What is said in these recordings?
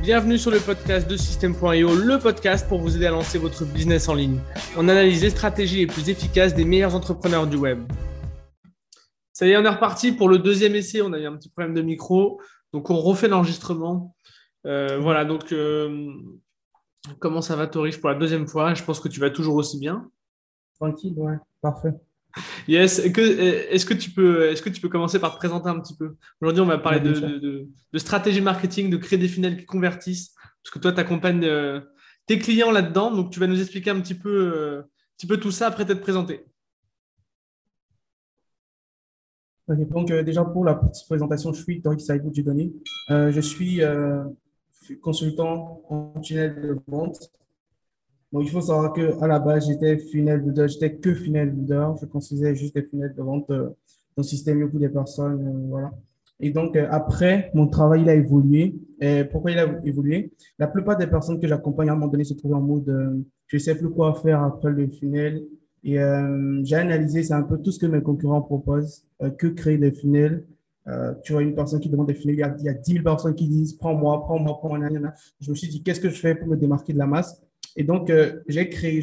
Bienvenue sur le podcast de Systeme.io, le podcast pour vous aider à lancer votre business en ligne. On analyse les stratégies les plus efficaces des meilleurs entrepreneurs du web. Ça y est, on est reparti pour le deuxième essai. On a eu un petit problème de micro, donc on refait l'enregistrement. Voilà, donc comment ça va, Torich, pour la deuxième fois? Je pense que tu vas toujours aussi bien. Tranquille, ouais, parfait. Yes. Est-ce que tu peux commencer par te présenter un petit peu? Aujourd'hui, on va parler de stratégie marketing, de créer des funnels qui convertissent, parce que toi, tu accompagnes tes clients là-dedans. Donc, tu vas nous expliquer un petit peu tout ça après t'être présenté. Okay, donc, déjà, pour la petite présentation, je suis Doric Saïgoudjidoni. Je suis consultant en tunnel de vente. Donc, il faut savoir qu'à la base, j'étais que funnel builder. Je construisais juste des funnels de vente dans Systeme.io pour des personnes. Voilà. Et donc, après, mon travail il a évolué. Et pourquoi il a évolué? La plupart des personnes que j'accompagne à un moment donné se trouvent en mode je ne sais plus quoi faire après le funnel. Et j'ai analysé, c'est un peu tout ce que mes concurrents proposent, que créer des funnels. Tu vois une personne qui demande des funnels, il y a 10 000 personnes qui disent prends-moi. Je me suis dit, qu'est-ce que je fais pour me démarquer de la masse? Et donc, je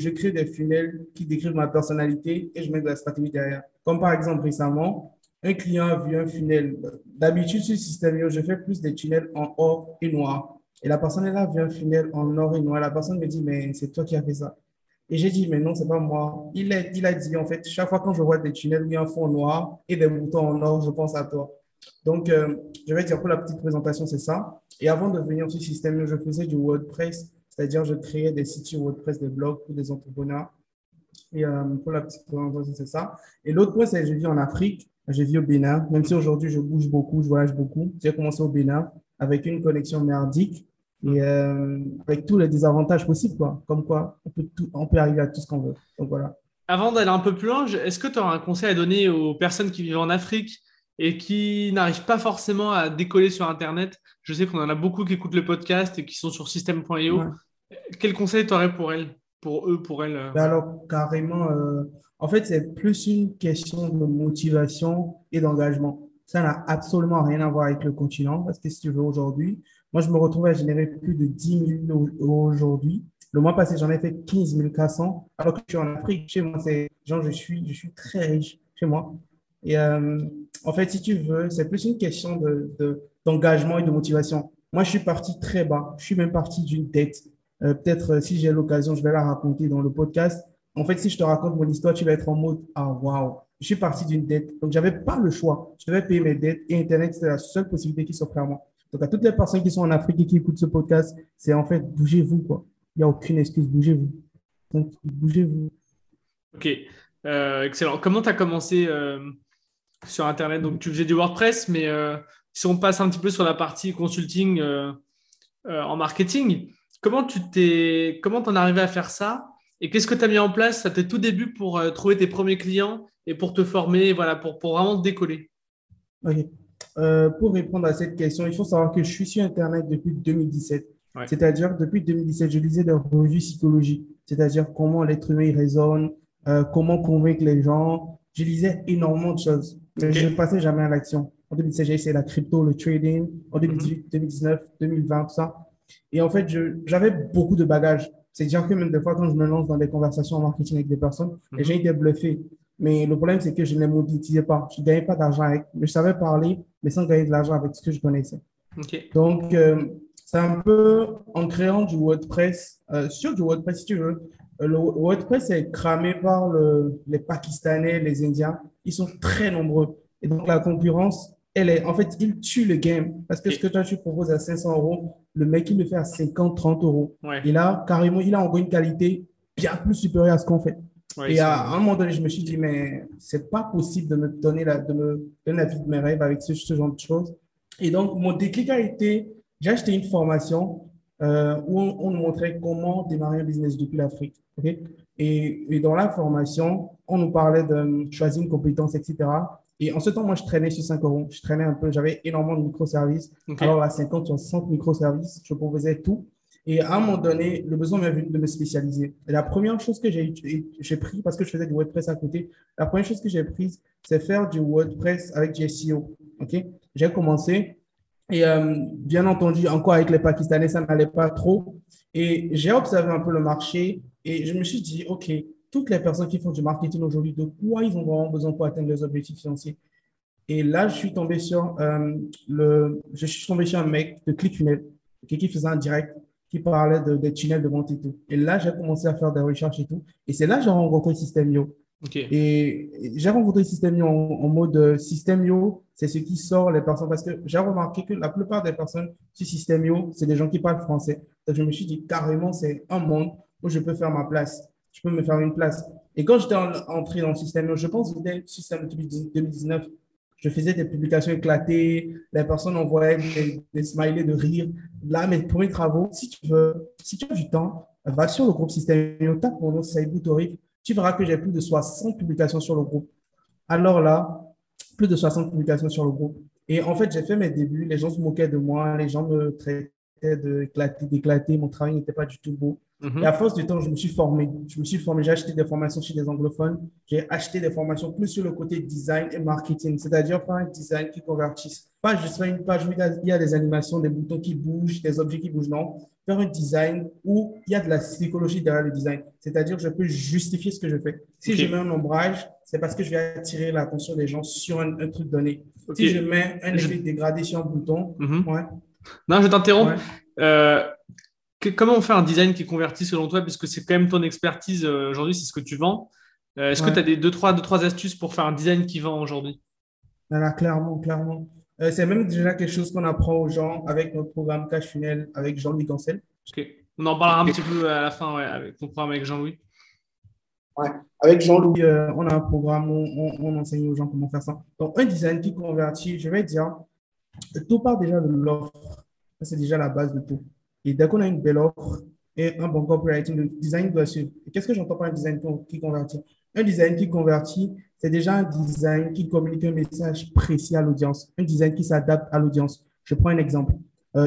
crée des funnels qui décrivent ma personnalité et je mets de la stratégie derrière. Comme par exemple, récemment, un client a vu un funnel. D'habitude, sur Systeme.io, je fais plus des tunnels en or et noir. Et la personne, elle a vu un funnel en or et noir. La personne me dit, mais c'est toi qui as fait ça. Et j'ai dit, mais non, c'est pas moi. Il a dit, en fait, chaque fois quand je vois des tunnels où il y a un fond noir et des boutons en or, je pense à toi. Donc, je vais dire pour la petite présentation, c'est ça. Et avant de venir sur Systeme.io, je faisais du WordPress. C'est-à-dire, je créais des sites sur WordPress, des blogs pour des entrepreneurs. Et pour la petite présentation, c'est ça. Et l'autre point, c'est que je vis en Afrique, je vis au Bénin. Même si aujourd'hui, je bouge beaucoup, je voyage beaucoup. J'ai commencé au Bénin avec une connexion merdique et avec tous les désavantages possibles, quoi. Comme quoi, on peut arriver à tout ce qu'on veut. Donc, voilà. Avant d'aller un peu plus loin, est-ce que tu aurais un conseil à donner aux personnes qui vivent en Afrique et qui n'arrivent pas forcément à décoller sur Internet? Je sais qu'on en a beaucoup qui écoutent le podcast et qui sont sur Systeme.io. Ouais. Quel conseil tu aurais pour eux? Ben alors, carrément, en fait, c'est plus une question de motivation et d'engagement. Ça n'a absolument rien à voir avec le continent, parce que si tu veux, aujourd'hui, moi, je me retrouve à générer plus de 10 000 euros aujourd'hui. Le mois passé, j'en ai fait 15 400, alors que je suis en Afrique. Chez moi, c'est genre, je suis très riche chez moi. Et en fait, si tu veux, c'est plus une question d'engagement et de motivation. Moi, je suis parti très bas. Je suis même parti d'une dette. Peut-être si j'ai l'occasion, je vais la raconter dans le podcast. En fait, si je te raconte mon histoire, tu vas être en mode « Ah, waouh !» Je suis parti d'une dette. Donc, je n'avais pas le choix. Je devais payer mes dettes et Internet, c'était la seule possibilité qui s'offrait à moi. Donc, à toutes les personnes qui sont en Afrique et qui écoutent ce podcast, c'est en fait « bougez-vous ». Quoi. Il n'y a aucune excuse. Bougez-vous. Donc, bougez-vous. OK. Excellent. Comment tu as commencé sur Internet? Donc, tu faisais du WordPress, mais si on passe un petit peu sur la partie consulting en marketing, comment t'en es arrivé à faire ça et qu'est-ce que tu as mis en place à tes tout débuts pour trouver tes premiers clients et pour te former, voilà, pour vraiment te décoller? Okay. Pour répondre à cette question, il faut savoir que je suis sur Internet depuis 2017. Ouais. C'est-à-dire, depuis 2017, je lisais des revues psychologiques, c'est-à-dire comment l'être humain raisonne, comment convaincre les gens. Je lisais énormément de choses, mais je ne passais jamais à l'action. En 2017, j'ai essayé la crypto, le trading. En 2018, 2019, 2020, tout ça. Et en fait, j'avais beaucoup de bagages. C'est-à-dire que même des fois, quand je me lance dans des conversations en marketing avec des personnes, les gens étaient bluffés. Mais le problème, c'est que je ne les monétisais pas. Je ne gagnais pas d'argent avec. Je savais parler, mais sans gagner de l'argent avec ce que je connaissais. Okay. Donc, c'est un peu en créant du WordPress, sur du WordPress, si tu veux. Le WordPress est cramé par les Pakistanais, les Indiens. Ils sont très nombreux. Et donc, la concurrence, en fait, il tue le game. Parce que ce que toi, tu proposes à 500 euros, le mec, il le fait à 50, 30 euros. Ouais. Et là, carrément, il a encore une qualité bien plus supérieure à ce qu'on fait. Ouais, et à un moment donné, je me suis dit, mais c'est pas possible de me donner la vie de mes rêves avec ce genre de choses. Et donc, mon déclic a été, j'ai acheté une formation où on nous montrait comment démarrer un business depuis l'Afrique. Okay? Et dans la formation, on nous parlait de choisir une compétence, etc. Et en ce temps, moi, je traînais sur 5 euros. Je traînais un peu. J'avais énormément de microservices. Okay. Alors, à 50, 60 microservices, je proposais tout. Et à un moment donné, le besoin m'est venu de me spécialiser. Et la première chose que j'ai pris, parce que je faisais du WordPress à côté, la première chose que j'ai prise, c'est faire du WordPress avec du SEO. Okay? J'ai commencé. Et bien entendu, encore avec les Pakistanais, ça n'allait pas trop. Et j'ai observé un peu le marché et je me suis dit, OK, toutes les personnes qui font du marketing aujourd'hui, de quoi ils ont vraiment besoin pour atteindre leurs objectifs financiers? Et là, je suis tombé sur, un mec de ClickFunnels qui faisait un direct, qui parlait des tunnels de vente et tout. Et là, j'ai commencé à faire des recherches et tout. Et c'est là que j'ai rencontré Systeme.io. Okay. Et j'ai rencontré Systeme.io en mode Systeme.io, c'est ce qui sort les personnes. Parce que j'ai remarqué que la plupart des personnes sur Systeme.io, c'est des gens qui parlent français. Donc, je me suis dit, carrément, c'est un monde où je peux faire ma place. Je peux me faire une place. Et quand j'étais entré dans Systeme.io, je pense que c'était Systeme 2019. Je faisais des publications éclatées, les personnes envoyaient des smileys de rire. Là, mes premiers travaux, si tu as du temps, va sur le groupe Systeme.io, tape mon nom, Saïbou Doric, tu verras que j'ai plus de 60 publications sur le groupe. Alors là, plus de 60 publications sur le groupe. Et en fait, j'ai fait mes débuts, les gens se moquaient de moi, les gens me traitaient d'éclaté, mon travail n'était pas du tout beau. Mm-hmm. Et à force du temps, je me suis formé, j'ai acheté des formations chez des anglophones, j'ai acheté des formations plus sur le côté design et marketing, c'est-à-dire pas un design qui convertisse, pas juste faire une page où il y a des animations, des boutons qui bougent, des objets qui bougent, non, faire un design où il y a de la psychologie derrière le design, c'est-à-dire je peux justifier ce que je fais. Si je mets un ombrage, c'est parce que je vais attirer l'attention des gens sur un truc donné. Si je mets un effet dégradé sur un bouton, Non, je t'interromps. Ouais. Comment on fait un design qui convertit selon toi, puisque c'est quand même ton expertise aujourd'hui, c'est ce que tu vends. Est-ce que tu as deux, trois astuces pour faire un design qui vend aujourd'hui? Voilà, clairement. C'est même déjà quelque chose qu'on apprend aux gens avec notre programme Cash Funnel avec Jean-Louis Gancel. Okay. On en parlera un petit peu à la fin, avec ton programme avec Jean-Louis. Ouais. Avec Jean-Louis, on a un programme où on enseigne aux gens comment faire ça. Donc, un design qui convertit, je vais dire, tout part déjà de l'offre. C'est déjà la base de tout. Et dès qu'on a une belle offre et un bon copywriting, le design doit suivre. Et qu'est-ce que j'entends par un design qui convertit? Un design qui convertit, c'est déjà un design qui communique un message précis à l'audience, un design qui s'adapte à l'audience. Je prends un exemple.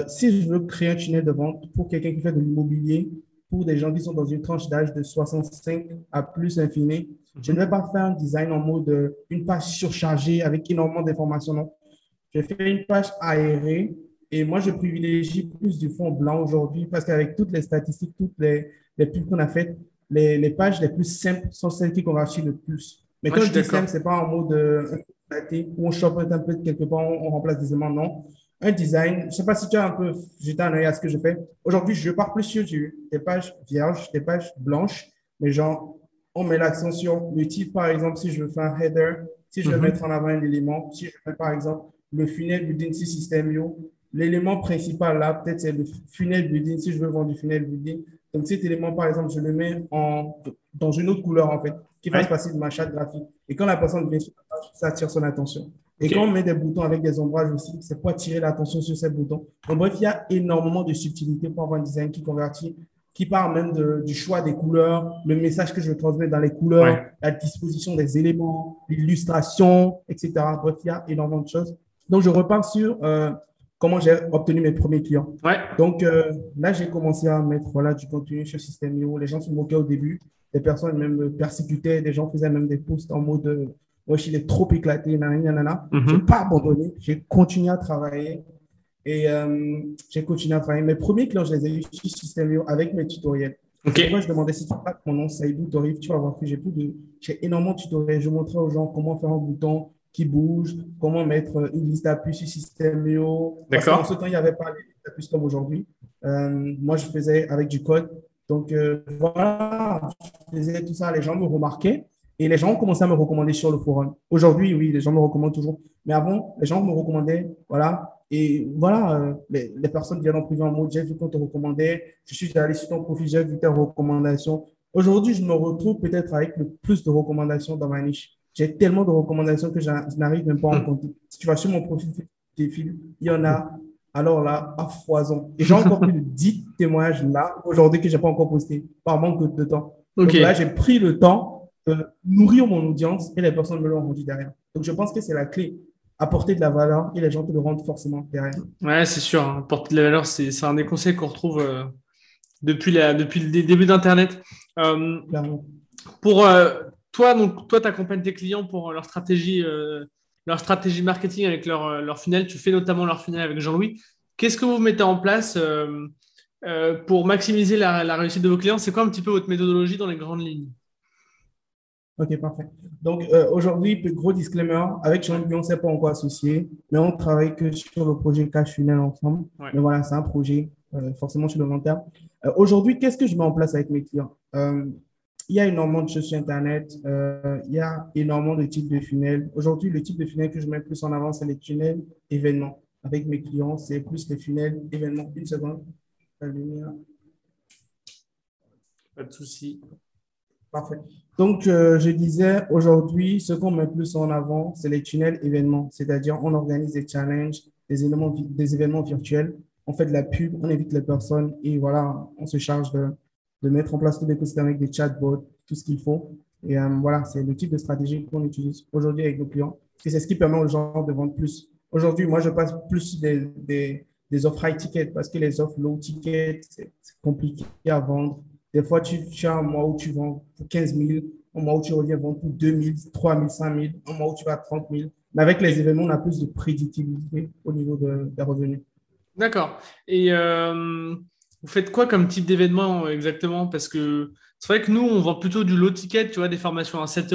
Si je veux créer un tunnel de vente pour quelqu'un qui fait de l'immobilier, pour des gens qui sont dans une tranche d'âge de 65 à plus infini, je ne vais pas faire un design en mode une page surchargée avec énormément d'informations. Non. Je fais une page aérée. Et moi, je privilégie plus du fond blanc aujourd'hui parce qu'avec toutes les statistiques, toutes les pubs qu'on a faites, les pages les plus simples sont celles qui convertissent le plus. Mais quand je dis simple, ce n'est pas en mode où on chope un peu quelque part, on remplace des éléments, non. Un design, je ne sais pas si tu as un peu jeté un œil à ce que je fais. Aujourd'hui, je pars plus sur des pages vierges, des pages blanches, mais genre, on met l'accent sur le titre, par exemple, si je veux faire un header, si je veux mettre en avant un élément, si je veux, par exemple, le funnel building Systeme.io. L'élément principal là, peut-être c'est le funnel building, si je veux vendre du funnel building. Donc cet élément, par exemple, je le mets dans une autre couleur en fait, qui va se passer de ma charte graphique. Et quand la personne vient sur la page, ça attire son attention. Et quand on met des boutons avec des ombrages aussi, c'est pour attirer l'attention sur ces boutons. Donc bref, il y a énormément de subtilités pour avoir un design qui convertit, qui part même du choix des couleurs, le message que je transmets dans les couleurs, la disposition des éléments, l'illustration, etc. Bref, il y a énormément de choses. Donc je repars sur... comment j'ai obtenu mes premiers clients. Donc, là, j'ai commencé à mettre du contenu sur Systeme.io. Les gens se moquaient au début. Les personnes même me persécutaient. Des gens faisaient même des posts en mode « Wesh, il est trop éclaté, nanana. » Je n'ai pas abandonné. J'ai continué à travailler. Et mes premiers clients, je les ai eus sur Systeme.io avec mes tutoriels. Moi, je demandais si tu tapes mon nom, Saïdou Dorif, tu vas voir que j'ai énormément de tutoriels. Je montrais aux gens comment faire un bouton qui bouge, comment mettre une liste d'appui sur Systeme.io. D'accord. Parce qu'en ce temps, il n'y avait pas de liste d'appui comme aujourd'hui. Moi, je faisais avec du code. Donc, voilà, je faisais tout ça. Les gens me remarquaient et les gens ont commencé à me recommander sur le forum. Aujourd'hui, oui, les gens me recommandent toujours. Mais avant, les gens me recommandaient, Et voilà, les personnes viennent en privé en mode « J'ai vu qu'on te recommandait. Je suis allé sur ton profil, j'ai vu tes recommandations. » Aujourd'hui, je me retrouve peut-être avec le plus de recommandations dans ma niche. J'ai tellement de recommandations que je n'arrive même pas à en compter. Si tu vas sur mon profil des films, il y en a alors là à foison. Et j'ai encore plus de 10 témoignages là aujourd'hui que je n'ai pas encore posté par manque de temps. Okay. Donc là, j'ai pris le temps de nourrir mon audience et les personnes me l'ont rendu derrière. Donc je pense que c'est la clé. Apporter de la valeur et les gens te le rendent forcément derrière. Ouais, c'est sûr. Apporter de la valeur, c'est un des conseils qu'on retrouve depuis le début d'Internet. Pour... Toi, tu accompagnes tes clients pour leur stratégie leur stratégie marketing avec leur funnel. Tu fais notamment leur funnel avec Jean-Louis. Qu'est-ce que vous mettez en place pour maximiser la réussite de vos clients? C'est quoi un petit peu votre méthodologie dans les grandes lignes? Ok, parfait. Donc, aujourd'hui, gros disclaimer, avec Jean-Louis, on ne s'est pas encore associé, mais on travaille que sur le projet Cash Funnel ensemble. Ouais. Mais voilà, c'est un projet, forcément, sur le long terme. Aujourd'hui, qu'est-ce que je mets en place avec mes clients? Il y a énormément de choses sur Internet. Il y a énormément de types de funnels. Aujourd'hui, le type de funnel que je mets plus en avant, c'est les tunnels événements. Avec mes clients, c'est plus les funnels événements. Une seconde. La lumière. Pas de souci. Parfait. Donc, je disais, aujourd'hui, ce qu'on met plus en avant, c'est les tunnels événements. C'est-à-dire, on organise des challenges, des événements virtuels. On fait de la pub, on invite les personnes et voilà, on se charge de mettre en place tout l'écosystème avec des chatbots, tout ce qu'il faut. Et voilà, c'est le type de stratégie qu'on utilise aujourd'hui avec nos clients. Et c'est ce qui permet aux gens de vendre plus. Aujourd'hui, moi, je passe plus des offres high ticket parce que les offres low ticket, c'est compliqué à vendre. Des fois, tu as un mois où tu vends pour 15 000, un mois où tu reviens vendre pour 2 000, 3 000, 5 000, un mois où tu vas à 30 000. Mais avec les événements, on a plus de prédictibilité au niveau des revenus. D'accord. Et vous faites quoi comme type d'événement exactement? Parce que c'est vrai que nous, on vend plutôt du low ticket, tu vois, des formations à 7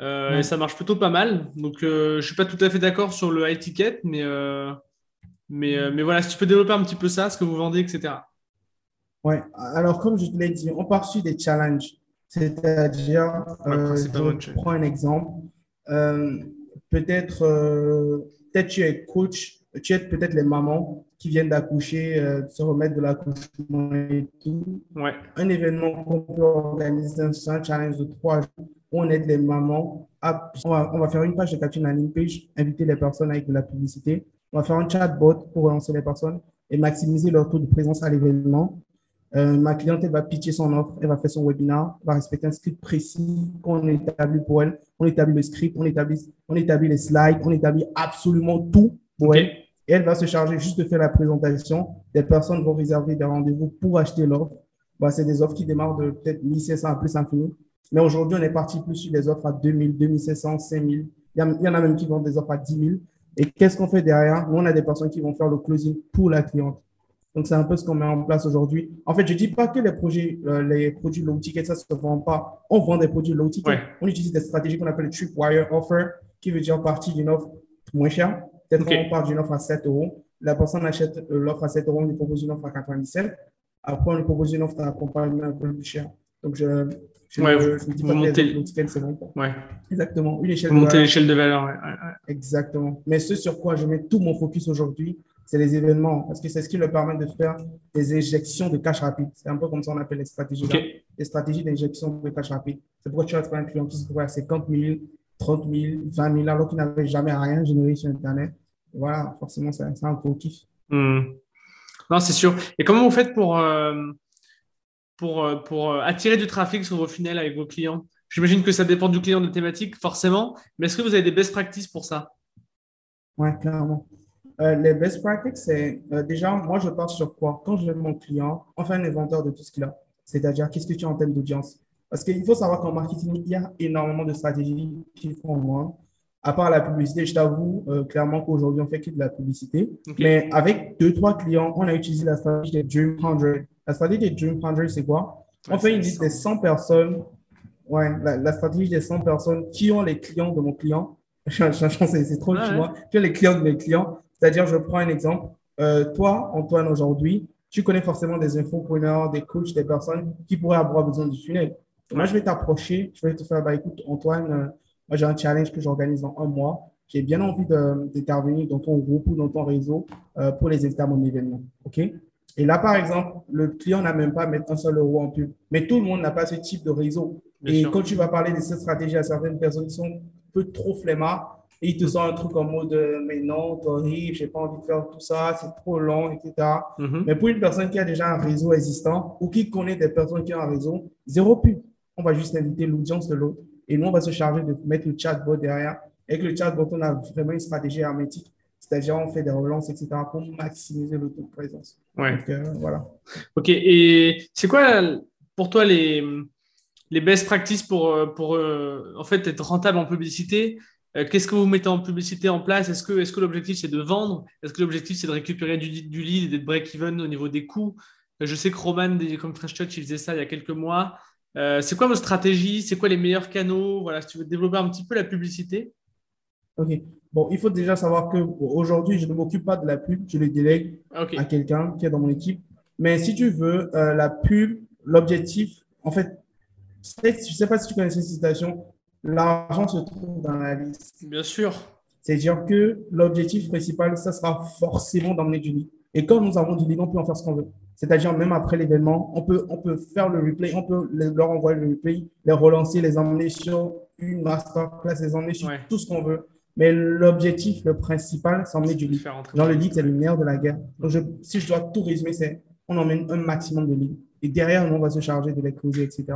€. Et ça marche plutôt pas mal. Donc, je ne suis pas tout à fait d'accord sur le high ticket, mais voilà, si tu peux développer un petit peu ça, ce que vous vendez, etc. Ouais, alors comme je te l'ai dit, on part sur des challenges, c'est-à-dire, je prends un exemple, peut-être tu es coach, tu aides peut-être les mamans qui viennent d'accoucher, se remettre de l'accouchement et tout. Ouais. Un événement qu'on peut organiser, c'est un challenge de 3 jours, on aide les mamans, on va faire une page de capture, une landing page, inviter les personnes avec de la publicité, on va faire un chatbot pour relancer les personnes et maximiser leur taux de présence à l'événement. Ma cliente, elle va pitcher son offre, elle va faire son webinar, elle va respecter un script précis qu'on établit pour elle. On établit le script, on établit les slides, on établit absolument tout pour elle. Et elle va se charger juste de faire la présentation. Des personnes vont réserver des rendez-vous pour acheter l'offre. Bah, c'est des offres qui démarrent de peut-être 1500 à plus infini. Mais aujourd'hui, on est parti plus sur des offres à 2000, 2500, 5000. Il y en a même qui vendent des offres à 10 000. Et qu'est-ce qu'on fait derrière? Nous, on a des personnes qui vont faire le closing pour la cliente. Donc, c'est un peu ce qu'on met en place aujourd'hui. En fait, je ne dis pas que les produits low ticket, ça ne se vend pas. On vend des produits low ticket. Ouais. On utilise des stratégies qu'on appelle le tripwire offer, qui veut dire partir d'une offre moins chère. Peut-être qu'on part d'une offre à 7 €. La personne achète l'offre à 7 €, on lui propose une offre à 97. Après, on lui propose une offre d'accompagnement un peu plus chère. Donc, je ne dis pas que les low ticket, c'est bon. Ouais. Exactement. Une échelle de valeur. Monter l'échelle de valeur. Ouais. Exactement. Mais ce sur quoi je mets tout mon focus aujourd'hui, c'est les événements, parce que c'est ce qui leur permet de faire des éjections de cash rapide. C'est un peu comme ça qu'on appelle les stratégies. Okay. Les stratégies d'injection de cash rapide. C'est pourquoi tu as un client qui se trouve à 50 000, 30 000, 20 000, alors qu'il n'avait jamais rien généré sur Internet. Voilà, forcément, c'est un gros kiff. Mmh. Non, c'est sûr. Et comment vous faites pour attirer du trafic sur vos funnels avec vos clients? J'imagine que ça dépend du client, de thématique, forcément. Mais est-ce que vous avez des best practices pour ça? Oui, clairement. Les best practices, c'est déjà, moi, je pars sur quoi? Quand j'ai mon client, on fait un inventaire de tout ce qu'il a. C'est-à-dire, qu'est-ce que tu as en termes d'audience? Parce qu'il faut savoir qu'en marketing, il y a énormément de stratégies qui font moins. À part la publicité, je t'avoue clairement qu'aujourd'hui, on fait que de la publicité. Okay. Mais avec 2-3 clients, on a utilisé la stratégie des Dream 100. La stratégie des Dream 100, c'est quoi? On fait une liste des 100 personnes. Ouais, la stratégie des 100 personnes qui ont les clients de mon client. C'est trop, tu vois. Qui ont les clients de mes clients. C'est-à-dire, je prends un exemple. Toi, Antoine, aujourd'hui, tu connais forcément des infopreneurs, des coachs, des personnes qui pourraient avoir besoin du funnel. Moi, je vais t'approcher, je vais te faire, bah, écoute, Antoine, moi, j'ai un challenge que j'organise dans un mois. J'ai bien envie d'intervenir dans ton groupe ou dans ton réseau pour les invités à mon événement. OK? Et là, par exemple, le client n'a même pas mettre un seul euro en pub. Mais tout le monde n'a pas ce type de réseau. Bien et sûr. Quand tu vas parler de cette stratégie à certaines personnes qui sont un peu trop flemmards, et ils te sentent un truc en mode « mais non, Tori, je n'ai pas envie de faire tout ça, c'est trop long, etc. Mm-hmm. » Mais pour une personne qui a déjà un réseau existant ou qui connaît des personnes qui ont un réseau, zéro pub. On va juste inviter l'audience de l'autre. Et nous, on va se charger de mettre le chatbot derrière. Avec le chatbot, on a vraiment une stratégie hermétique. C'est-à-dire, on fait des relances, etc. pour maximiser le taux de présence. Ouais. Donc, voilà. OK. Et c'est quoi, pour toi, les best practices pour en fait, être rentable en publicité? Qu'est-ce que vous mettez en publicité en place? Est-ce que l'objectif, c'est de vendre? Est-ce que l'objectif, c'est de récupérer du lead et d'être break-even au niveau des coûts? Je sais que Roman, comme Fresh Touch, il faisait ça il y a quelques mois. C'est quoi vos stratégies? C'est quoi les meilleurs canaux? Voilà, si tu veux développer un petit peu la publicité. Ok. Bon, il faut déjà savoir qu'aujourd'hui, je ne m'occupe pas de la pub. Je le délègue à quelqu'un qui est dans mon équipe. Mais si tu veux, la pub, l'objectif, en fait, je ne sais pas si tu connais cette citation, l'argent se trouve dans la liste. Bien sûr. C'est-à-dire que l'objectif principal, ça sera forcément d'emmener du lead. Et comme nous avons du lead, on peut en faire ce qu'on veut. C'est-à-dire même après l'événement, on peut faire le replay, on peut leur envoyer le replay, les relancer, les emmener sur une masterclass, les emmener sur tout ce qu'on veut. Mais l'objectif, le principal, c'est emmener du lead. Genre le lead, c'est le nerf de la guerre. Donc si je dois tout résumer, c'est on emmène un maximum de leads. Et derrière, on va se charger de les closer, etc.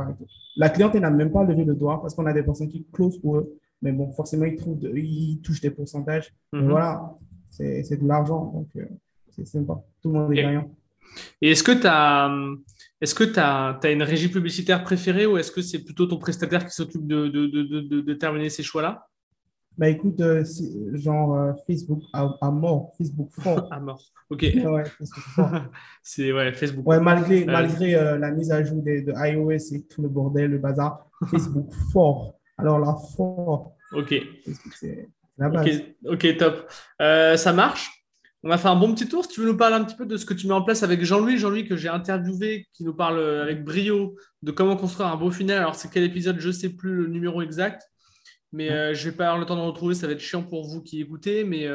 La cliente, elle n'a même pas levé le doigt parce qu'on a des personnes qui closent pour eux. Mais bon, forcément, ils touchent des pourcentages. Mais voilà, c'est de l'argent. Donc, c'est sympa. Tout le monde est gagnant. Et est-ce que tu as une régie publicitaire préférée ou est-ce que c'est plutôt ton prestataire qui s'occupe de terminer ces choix-là? Bah écoute, Facebook à mort, Facebook fort. À mort, ok. Ouais, Facebook fort. C'est Facebook. Ouais, malgré la mise à jour de iOS et tout le bordel, le bazar, Facebook fort. Alors là, fort. Ok. C'est la base. Ok, top. Ça marche. On a fait un bon petit tour. Si tu veux nous parler un petit peu de ce que tu mets en place avec Jean-Louis que j'ai interviewé, qui nous parle avec brio de comment construire un beau funnel. Alors, c'est quel épisode? Je ne sais plus le numéro exact. Mais je ne vais pas avoir le temps de retrouver, ça va être chiant pour vous qui écoutez, mais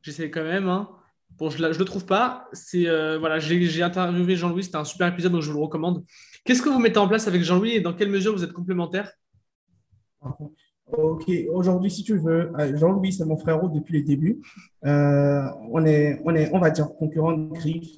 j'essaie quand même. Hein. Bon, je ne le trouve pas. Voilà, j'ai interviewé Jean-Louis, c'était un super épisode, donc je vous le recommande. Qu'est-ce que vous mettez en place avec Jean-Louis et dans quelle mesure vous êtes complémentaires? Ok, aujourd'hui, si tu veux, Jean-Louis, c'est mon frérot depuis le début. On va dire, concurrents de griffe,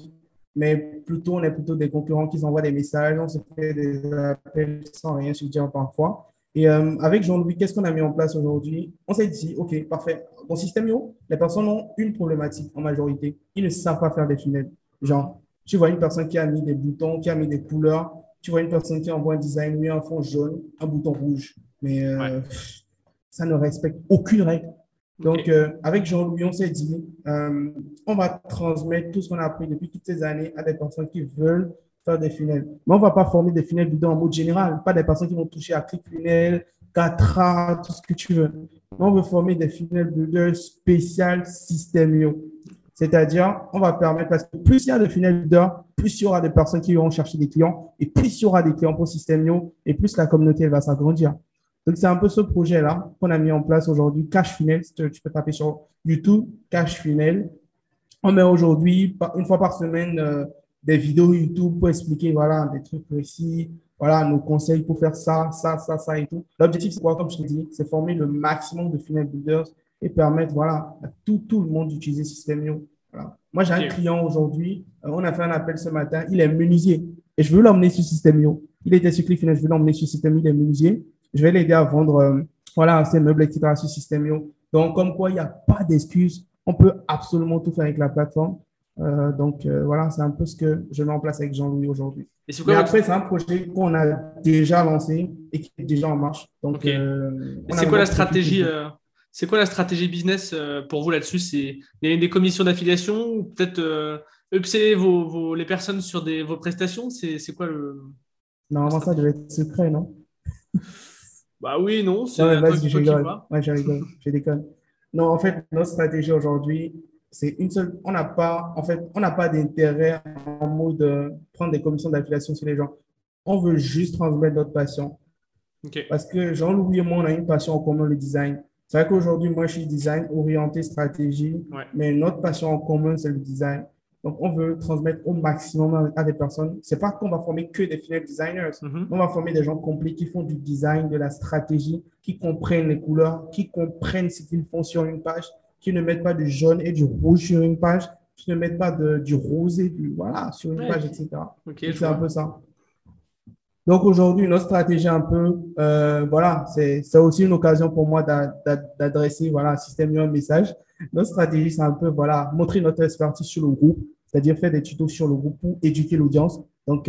mais plutôt, on est plutôt des concurrents qui s'envoient des messages, on se fait des appels sans rien se dire parfois. Et avec Jean-Louis, qu'est-ce qu'on a mis en place aujourd'hui? On s'est dit, ok, parfait. Dans Systeme.io, les personnes ont une problématique en majorité. Ils ne savent pas faire des funnels. Genre, tu vois une personne qui a mis des boutons, qui a mis des couleurs. Tu vois une personne qui envoie un design, lui, un fond jaune, un bouton rouge. Mais ça ne respecte aucune règle. Donc, avec Jean-Louis, on s'est dit, on va transmettre tout ce qu'on a appris depuis toutes ces années à des personnes qui veulent faire des funnels. Mais on ne va pas former des funnels bidons en mode général, pas des personnes qui vont toucher à ClickFunnels, Catra, tout ce que tu veux. On veut former des funnels builders spécial Systeme.io. C'est-à-dire, on va permettre, parce que plus il y a de funnels builders, plus il y aura des personnes qui vont chercher des clients, et plus il y aura des clients pour Systeme.io, et plus la communauté va s'agrandir. Donc, c'est un peu ce projet-là qu'on a mis en place aujourd'hui, Cash Funnel. Tu peux taper sur YouTube, Cash Funnel. On met aujourd'hui, une fois par semaine, des vidéos YouTube pour expliquer, voilà, des trucs précis, voilà, nos conseils pour faire ça, ça, ça, ça et tout. L'objectif, c'est quoi, comme je te dis, c'est former le maximum de funnel builders et permettre, voilà, à tout le monde d'utiliser Systeme.io. Voilà. Moi, j'ai un client aujourd'hui, on a fait un appel ce matin, il est menuisier et je veux l'emmener sur Systeme.io. Il était sur ClickFunnels, je veux l'emmener sur Systeme.io, il est menuisier. Je vais l'aider à vendre, voilà, ses meubles, etc. sur Systeme.io. Donc, comme quoi, il n'y a pas d'excuses. On peut absolument tout faire avec la plateforme. Donc, voilà, c'est un peu ce que je mets en place avec Jean-Louis aujourd'hui. Et après, c'est un projet qu'on a déjà lancé et qui est déjà en marche. Donc, c'est quoi la stratégie business pour vous là-dessus? C'est des commissions d'affiliation ou peut-être upseller les personnes sur vos prestations? C'est quoi le… Normalement, ça devait être secret, non? Bah oui, non. C'est non, vas-y, je rigole. Ouais, je rigole. Je déconne. Non, en fait, notre stratégie aujourd'hui… C'est une seule. On n'a pas d'intérêt en mode prendre des commissions d'affiliation sur les gens. On veut juste transmettre notre passion. Okay. Parce que Jean-Louis et moi, on a une passion en commun, le design. C'est vrai qu'aujourd'hui, moi, je suis design orienté stratégie, mais notre passion en commun, c'est le design. Donc, on veut transmettre au maximum à des personnes. C'est pas qu'on va former que des funnel designers. On va former des gens complets qui font du design, de la stratégie, qui comprennent les couleurs, qui comprennent ce qu'ils font sur une page, qui ne mettent pas du jaune et du rouge sur une page, qui ne mettent pas du rose et du voilà sur une page, etc. Okay, c'est un peu ça. Donc aujourd'hui, notre stratégie un peu, voilà, c'est aussi une occasion pour moi d'adresser, voilà, Systeme.io un message. Notre stratégie, c'est un peu, voilà, montrer notre expertise sur le groupe, c'est-à-dire faire des tutos sur le groupe pour éduquer l'audience. Donc,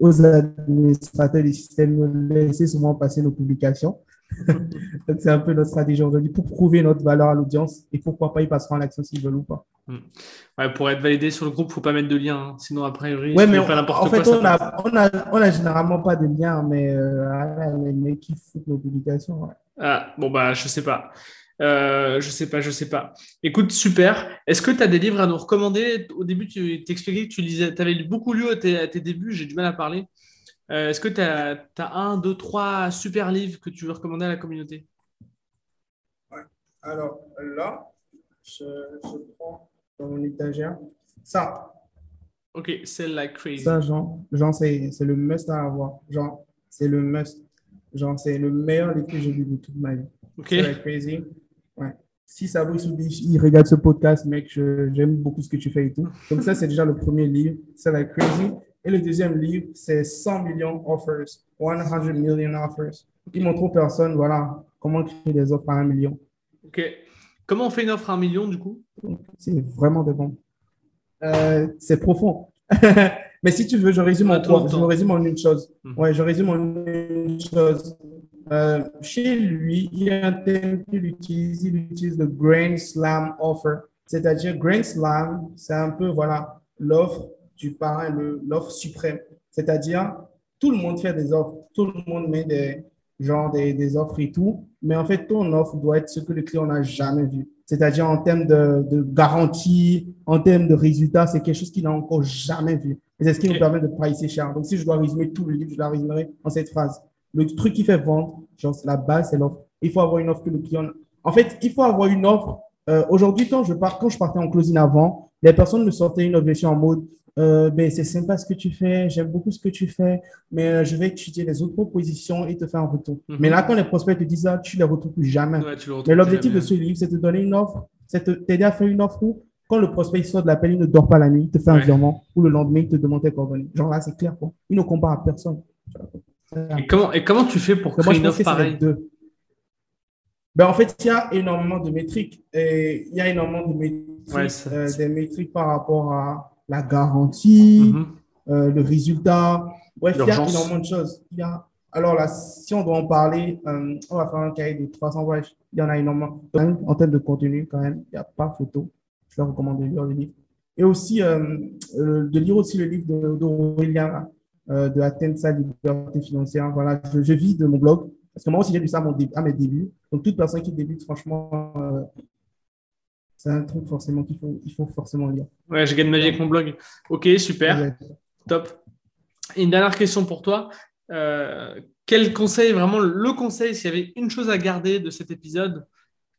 aux administrateurs des Systeme.io, laissez souvent passer nos publications. Donc, c'est un peu notre stratégie aujourd'hui pour prouver notre valeur à l'audience et pourquoi pas, ils passeront à l'action s'ils veulent ou pas. Ouais, pour être validé sur le groupe, il ne faut pas mettre de lien. Hein. Sinon, a priori, ouais, mais on, pas n'importe en quoi. En fait, on a généralement pas de lien, mais qui fout nos publications. Ouais. Ah, bon, bah, je ne sais pas. Je sais pas. Écoute, super. Est-ce que tu as des livres à nous recommander? Au début, tu t'expliquais que tu avais beaucoup lu à tes débuts. J'ai du mal à parler. Est-ce que tu as 1, 2, 3 super livres que tu veux recommander à la communauté? Ouais. Alors là, je prends dans mon étagère ça. Ok, c'est Like Crazy. Ça, Jean c'est le must à avoir. Jean, c'est le must. Jean, c'est le meilleur livre que j'ai lu de toute ma vie. Ok. C'est Like Crazy. Ouais. Si ça vous dit, il regarde ce podcast, mec, j'aime beaucoup ce que tu fais et tout. Donc ça, c'est déjà le premier livre. C'est Like Crazy. Et le deuxième livre, c'est 100 Million Offers. 100 Million Offers. Ils montrent aux personnes, voilà, comment créer des offres à 1 million. Ok. Comment on fait une offre à 1 million, du coup? C'est vraiment de bon. C'est profond. Mais si tu veux, je résume en une chose. Ouais, je résume en une chose. Chez lui, il y a un thème qu'il utilise. Il utilise le Grand Slam Offer. C'est-à-dire, Grand Slam, c'est un peu, voilà, l'offre du parrain, l'offre suprême. C'est-à-dire, tout le monde fait des offres. Tout le monde met des offres et tout. Mais en fait, ton offre doit être ce que le client n'a jamais vu. C'est-à-dire, en termes de garantie, en termes de résultats, c'est quelque chose qu'il n'a encore jamais vu. Et c'est ce qui nous permet de pricer cher. Donc, si je dois résumer tout le livre, je la résumerai en cette phrase. Le truc qui fait vendre, genre, la base, c'est l'offre. Il faut avoir une offre que le client… En fait, il faut avoir une offre… aujourd'hui, quand je partais en closing avant, les personnes me sortaient une objection en mode… c'est sympa ce que tu fais, j'aime beaucoup ce que tu fais, mais je vais étudier les autres propositions et te faire un retour. Mm-hmm. Mais là, quand les prospects te disent ça, tu ne les retrouves plus jamais. Ouais, mais l'objectif de ce livre, c'est de te donner une offre, c'est de t'aider à faire une offre où, quand le prospect sort de l'appel, il ne dort pas la nuit, il te fait un virement, ou le lendemain, il te demande tes coordonnées. Genre là, c'est clair, quoi. Il ne compare à personne. Et comment tu fais pour créer une offre pareille? En fait, il y a énormément de métriques. Des métriques par rapport à la garantie, le résultat. Bref, il y a énormément de choses. Alors là, si on doit en parler, on va faire un cahier de 300 pages. Il y en a énormément. En termes de contenu, quand même, il n'y a pas photo. Je leur recommande de lire le livre. Et aussi, le livre d'Aurélien, de atteindre sa liberté financière. Voilà, je vis de mon blog. Parce que moi aussi, j'ai lu ça à mes débuts. Donc, toute personne qui débute, franchement… c'est un truc forcément qu'il faut forcément lire. Ouais, je gagne ma vie avec mon blog. Ok, super. Ouais. Top. Et une dernière question pour toi. Quel conseil, vraiment le conseil, s'il y avait une chose à garder de cet épisode,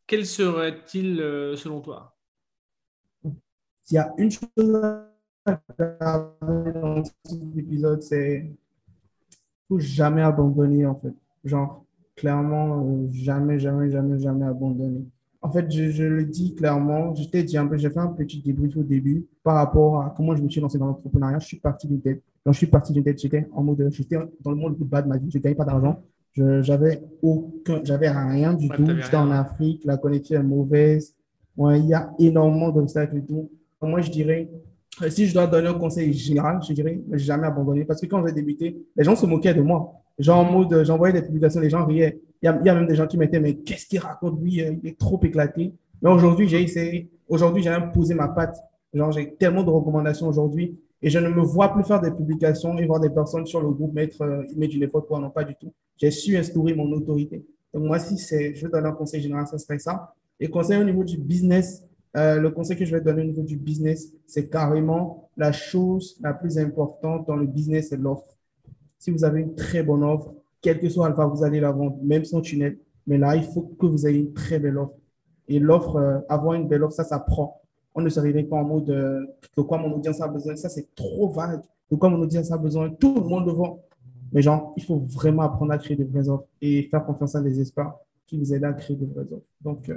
quel serait-il selon toi? S'il y a une chose à garder dans cet épisode, c'est qu'il ne faut jamais abandonner, en fait. Genre, clairement, jamais abandonner. En fait, je le dis clairement, je t'ai dit un peu, j'ai fait un petit débrief au début par rapport à comment je me suis lancé dans l'entrepreneuriat. Je suis parti d'une dette. J'étais en mode, j'étais dans le monde le plus bas de ma vie. Je ne gagnais pas d'argent. J'avais rien du tout. J'étais en Afrique, la connexion est mauvaise. Ouais, il y a énormément d'obstacles et tout. Moi, je dirais, si je dois donner un conseil général, je dirais jamais abandonner. Parce que quand j'ai débuté, les gens se moquaient de moi. Genre en mode, j'envoyais des publications, les gens riaient. Il y a même des gens qui m'étaient, mais qu'est-ce qu'il raconte, lui, il est trop éclaté. Mais aujourd'hui, j'ai essayé. Aujourd'hui, j'ai même posé ma patte. Genre, j'ai tellement de recommandations aujourd'hui et je ne me vois plus faire des publications et voir des personnes sur le groupe mettre une effort quoi. Non, pas du tout. J'ai su instaurer mon autorité. Donc, moi, je vais donner un conseil général, ça serait ça. Et conseil au niveau du business, le conseil que je vais donner au niveau du business, c'est carrément la chose la plus importante dans le business, c'est l'offre. Si vous avez une très bonne offre, quelle que soit Alpha, vous allez la vendre, même sans tunnel. Mais là, il faut que vous ayez une très belle offre. Et l'offre, avoir une belle offre, ça s'apprend. On ne se réveille pas en mode de quoi mon audience a besoin. Ça, c'est trop vague. De quoi mon audience a besoin. Tout le monde le vend. Mais genre, il faut vraiment apprendre à créer de vraies offres et faire confiance à des experts qui vous aident à créer de vraies offres. Donc,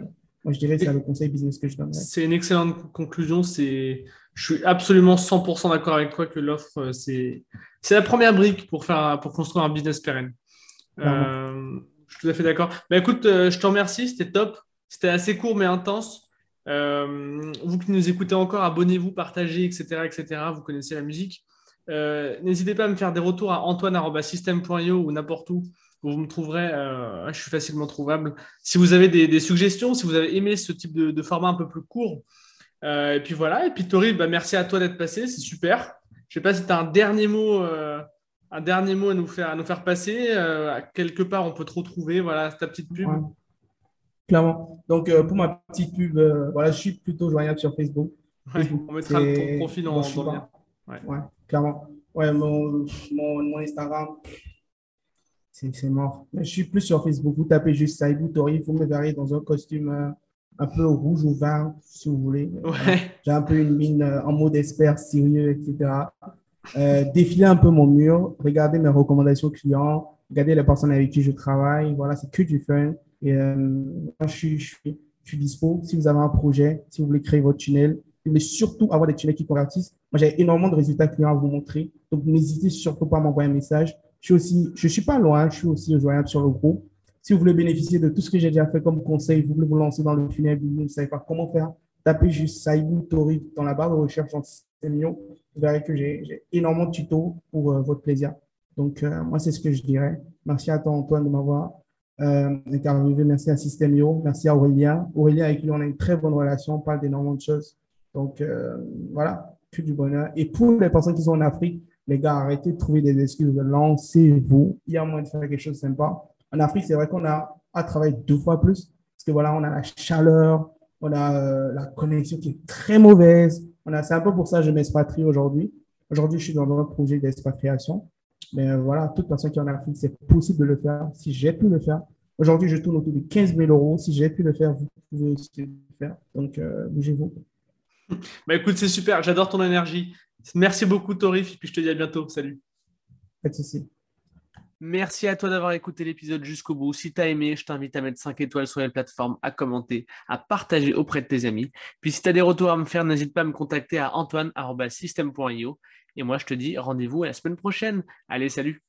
moi, je dirais que c'est le conseil business que je donnerais. C'est une excellente conclusion. Je suis absolument 100% d'accord avec toi que l'offre, c'est la première brique pour construire un business pérenne. Je suis tout à fait d'accord. Bah, écoute, je te remercie, c'était top. C'était assez court mais intense. Vous qui nous écoutez encore, abonnez-vous, partagez, etc., etc. Vous connaissez la musique. N'hésitez pas à me faire des retours à antoine@systeme.io ou n'importe où Vous me trouverez, je suis facilement trouvable. Si vous avez des suggestions, si vous avez aimé ce type de format un peu plus court, et puis voilà. Et puis Tori, merci à toi d'être passé, c'est super. Je ne sais pas si tu as un dernier mot à nous faire passer. Quelque part, on peut te retrouver. Voilà, c'est ta petite pub. Ouais. Clairement. Donc, pour ma petite pub, je suis plutôt joignable sur Facebook. Ouais, on mettra ton profil dans le lien. Ouais, clairement. Ouais, mon Instagram, c'est mort. Mais je suis plus sur Facebook. Vous tapez juste Saïgou Tori, vous me verrez dans un costume un peu rouge ou vin, si vous voulez. Ouais. J'ai un peu une mine en mode expert, sérieux, etc. Défiler un peu mon mur, regarder mes recommandations clients, regarder les personnes avec qui je travaille. Voilà, c'est que du fun. Et je suis dispo. Si vous avez un projet, si vous voulez créer votre tunnel, si vous voulez surtout avoir des tunnels qui convertissent. Moi, j'ai énormément de résultats clients à vous montrer. Donc, n'hésitez surtout pas à m'envoyer un message. Je suis pas loin. Je suis aussi joignable sur le groupe. Si vous voulez bénéficier de tout ce que j'ai déjà fait comme conseil, vous voulez vous lancer dans le tunnel, vous ne savez pas comment faire, tapez juste Saïgou Tori dans la barre de recherche en 100 millions. Vous verrez que j'ai énormément de tutos pour votre plaisir. Donc, moi, c'est ce que je dirais. Merci à toi, Antoine, de m'avoir interviewé. Merci à Systeme.io. Merci à Aurélien. Aurélien, avec qui on a une très bonne relation. On parle d'énormément de choses. Donc, voilà, que du bonheur. Et pour les personnes qui sont en Afrique, les gars, arrêtez de trouver des excuses. Lancez-vous. Il y a moyen de faire quelque chose de sympa. En Afrique, c'est vrai qu'on a à travailler 2 fois plus. Parce que voilà, on a la chaleur, on a la connexion qui est très mauvaise. C'est un peu pour ça que je m'expatrie aujourd'hui. Aujourd'hui, je suis dans un projet d'expatriation. Mais voilà, toute personne qui est en Afrique, c'est possible de le faire. Si j'ai pu le faire, aujourd'hui, je tourne autour de 15 000 euros. Si j'ai pu le faire, vous pouvez aussi le faire. Donc, bougez-vous. Bah, écoute, c'est super. J'adore ton énergie. Merci beaucoup, Torif. Et puis, je te dis à bientôt. Salut. Pas de souci. Merci à toi d'avoir écouté l'épisode jusqu'au bout. Si tu as aimé, je t'invite à mettre 5 étoiles sur les plateformes, à commenter, à partager auprès de tes amis. Puis si tu as des retours à me faire, n'hésite pas à me contacter à antoine@systeme.io. Et moi, je te dis rendez-vous à la semaine prochaine. Allez, salut!